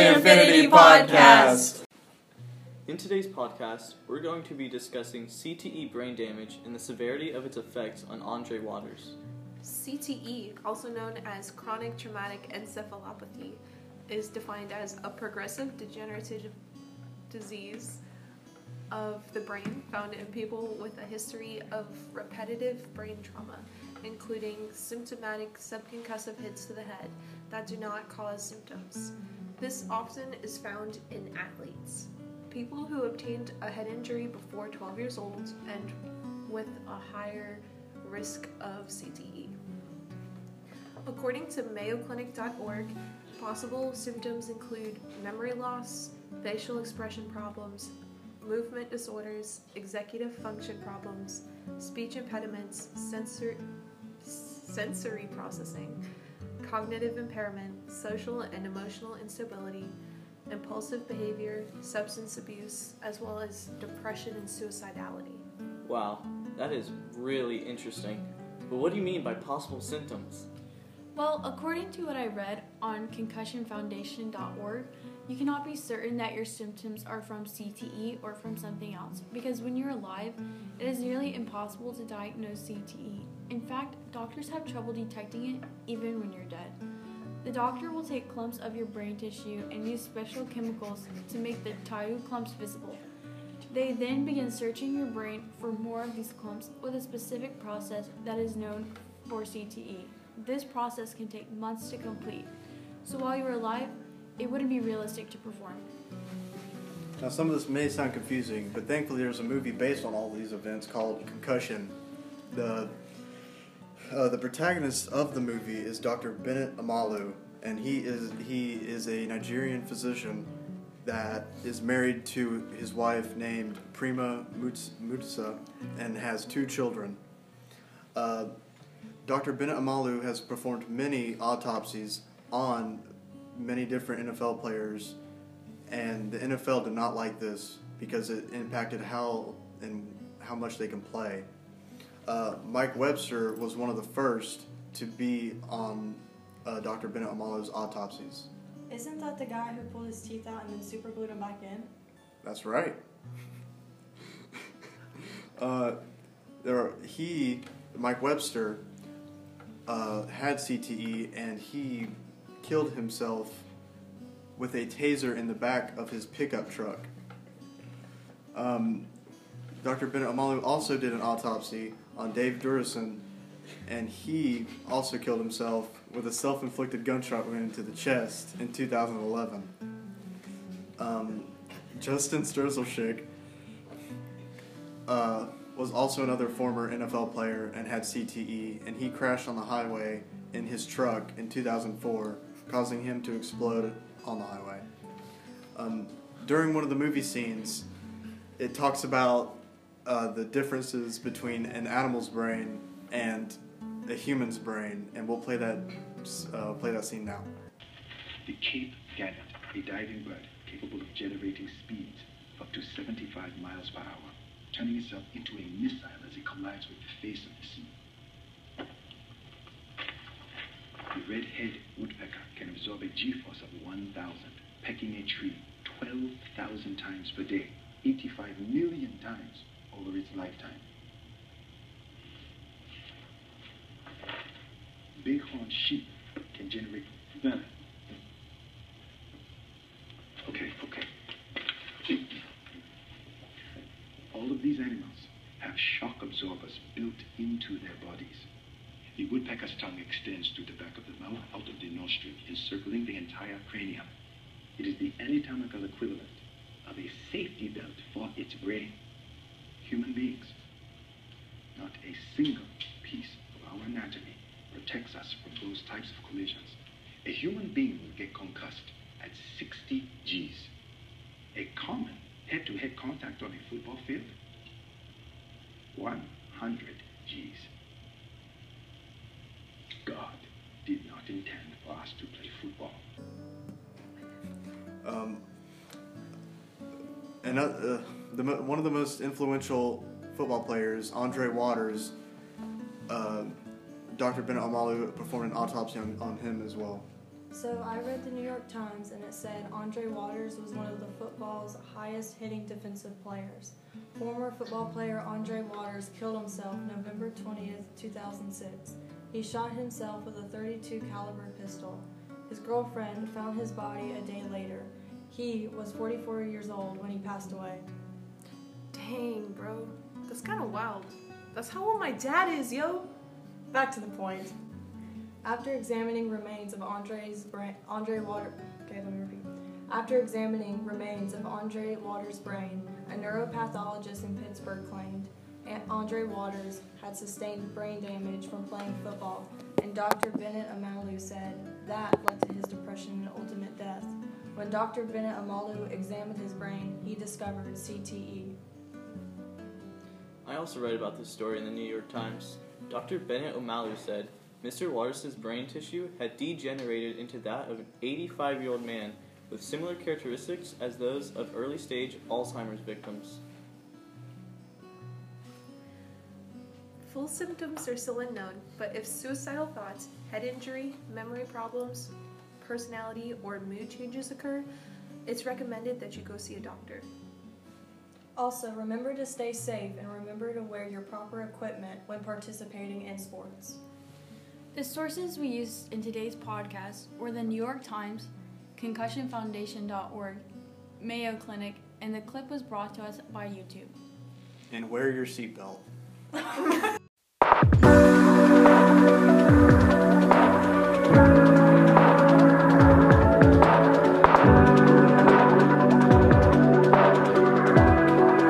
to Infinity Podcast! In today's podcast, we're going to be discussing CTE brain damage and the severity of its effects on Andre Waters. CTE, also known as chronic traumatic encephalopathy, is defined as a progressive degenerative disease of the brain found in people with a history of repetitive brain trauma, including symptomatic subconcussive hits to the head that do not cause symptoms. This often is found in athletes. People who obtained a head injury before 12 years old and with a higher risk of CTE. According to mayoclinic.org, possible symptoms include memory loss, facial expression problems, movement disorders, executive function problems, speech impediments, sensory processing, cognitive impairment, social and emotional instability, impulsive behavior, substance abuse, as well as depression and suicidality. Wow, that is really interesting. But what do you mean by possible symptoms? Well, according to what I read on concussionfoundation.org, you cannot be certain that your symptoms are from CTE or from something else, because when you're alive, it is nearly impossible to diagnose CTE. In fact, doctors have trouble detecting it even when you're dead. The doctor will take clumps of your brain tissue and use special chemicals to make the tiny clumps visible. They then begin searching your brain for more of these clumps with a specific process that is known for CTE. This process can take months to complete, so while you're alive, it wouldn't be realistic to perform. Now, some of this may sound confusing, but thankfully there's a movie based on all these events called Concussion. The protagonist of the movie is Dr. Bennett Omalu, and he is a Nigerian physician that is married to his wife named Prima Mutsa and has two children. Dr. Bennett Omalu has performed many autopsies on many different NFL players, and the NFL did not like this because it impacted how much they can play. Mike Webster was one of the first to be on Dr. Bennett Omalu's autopsies. Isn't that the guy who pulled his teeth out and then super glued them back in? That's right. Mike Webster, had CTE, and he killed himself with a taser in the back of his pickup truck. Dr. Bennett Omalu also did an autopsy on Dave Durison, and he also killed himself with a self-inflicted gunshot wound to the chest in 2011. Justin Sturzelschick was also another former NFL player and had CTE, and he crashed on the highway in his truck in 2004, causing him to explode on the highway. During one of the movie scenes, it talks about the differences between an animal's brain and a human's brain, and we'll play that scene now. The Cape Gannet, a diving bird capable of generating speeds up to 75 miles per hour, turning itself into a missile as it collides with the face of the sea. The red-head woodpecker can absorb a g-force of 1,000, pecking a tree 12,000 times per day, 85 million times over its lifetime. Bighorn sheep can generate venom. Okay. All of these animals have shock absorbers built into their bodies. The woodpecker's tongue extends through the back of the mouth, out of the nostril, encircling the entire cranium. It is the anatomical equivalent of a safety belt for its brain. Human beings, not a single piece of our anatomy protects us from those types of collisions. A human being will get concussed at 60 Gs. A common head-to-head contact on a football field, 100 Gs. God did not intend for us to play football. One of the most influential football players, Andre Waters, Dr. Bennett Omalu performed an autopsy on him as well. So I read the New York Times and it said Andre Waters was one of the football's highest hitting defensive players. Former football player Andre Waters killed himself November 20th, 2006. He shot himself with a .32 caliber pistol. His girlfriend found his body a day later. He was 44 years old when he passed away. Dang, bro. That's kind of wild. That's how old my dad is, yo. Back to the point. After examining remains of Andre Waters' brain, a neuropathologist in Pittsburgh claimed Andre Waters had sustained brain damage from playing football, and Dr. Bennett Omalu said that led to his depression and ultimate death. When Dr. Bennett Omalu examined his brain, he discovered CTE. I also read about this story in the New York Times. Dr. Bennett Omalu said, Mr. Waters' brain tissue had degenerated into that of an 85-year-old man with similar characteristics as those of early-stage Alzheimer's victims. Full symptoms are still unknown, but if suicidal thoughts, head injury, memory problems, personality, or mood changes occur, it's recommended that you go see a doctor. Also, remember to stay safe and remember to wear your proper equipment when participating in sports. The sources we used in today's podcast were the New York Times, concussionfoundation.org, Mayo Clinic, and the clip was brought to us by YouTube. And wear your seatbelt.